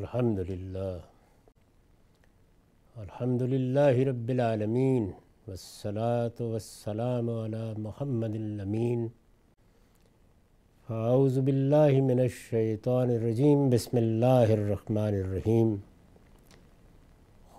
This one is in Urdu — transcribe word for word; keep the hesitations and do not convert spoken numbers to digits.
الحمد للہ الحمد للہ رب العالمین والصلاة والسلام على محمد الامین۔ اعوذ باللہ من الشیطان الرجیم، بسم اللہ الرحمن الرحیم۔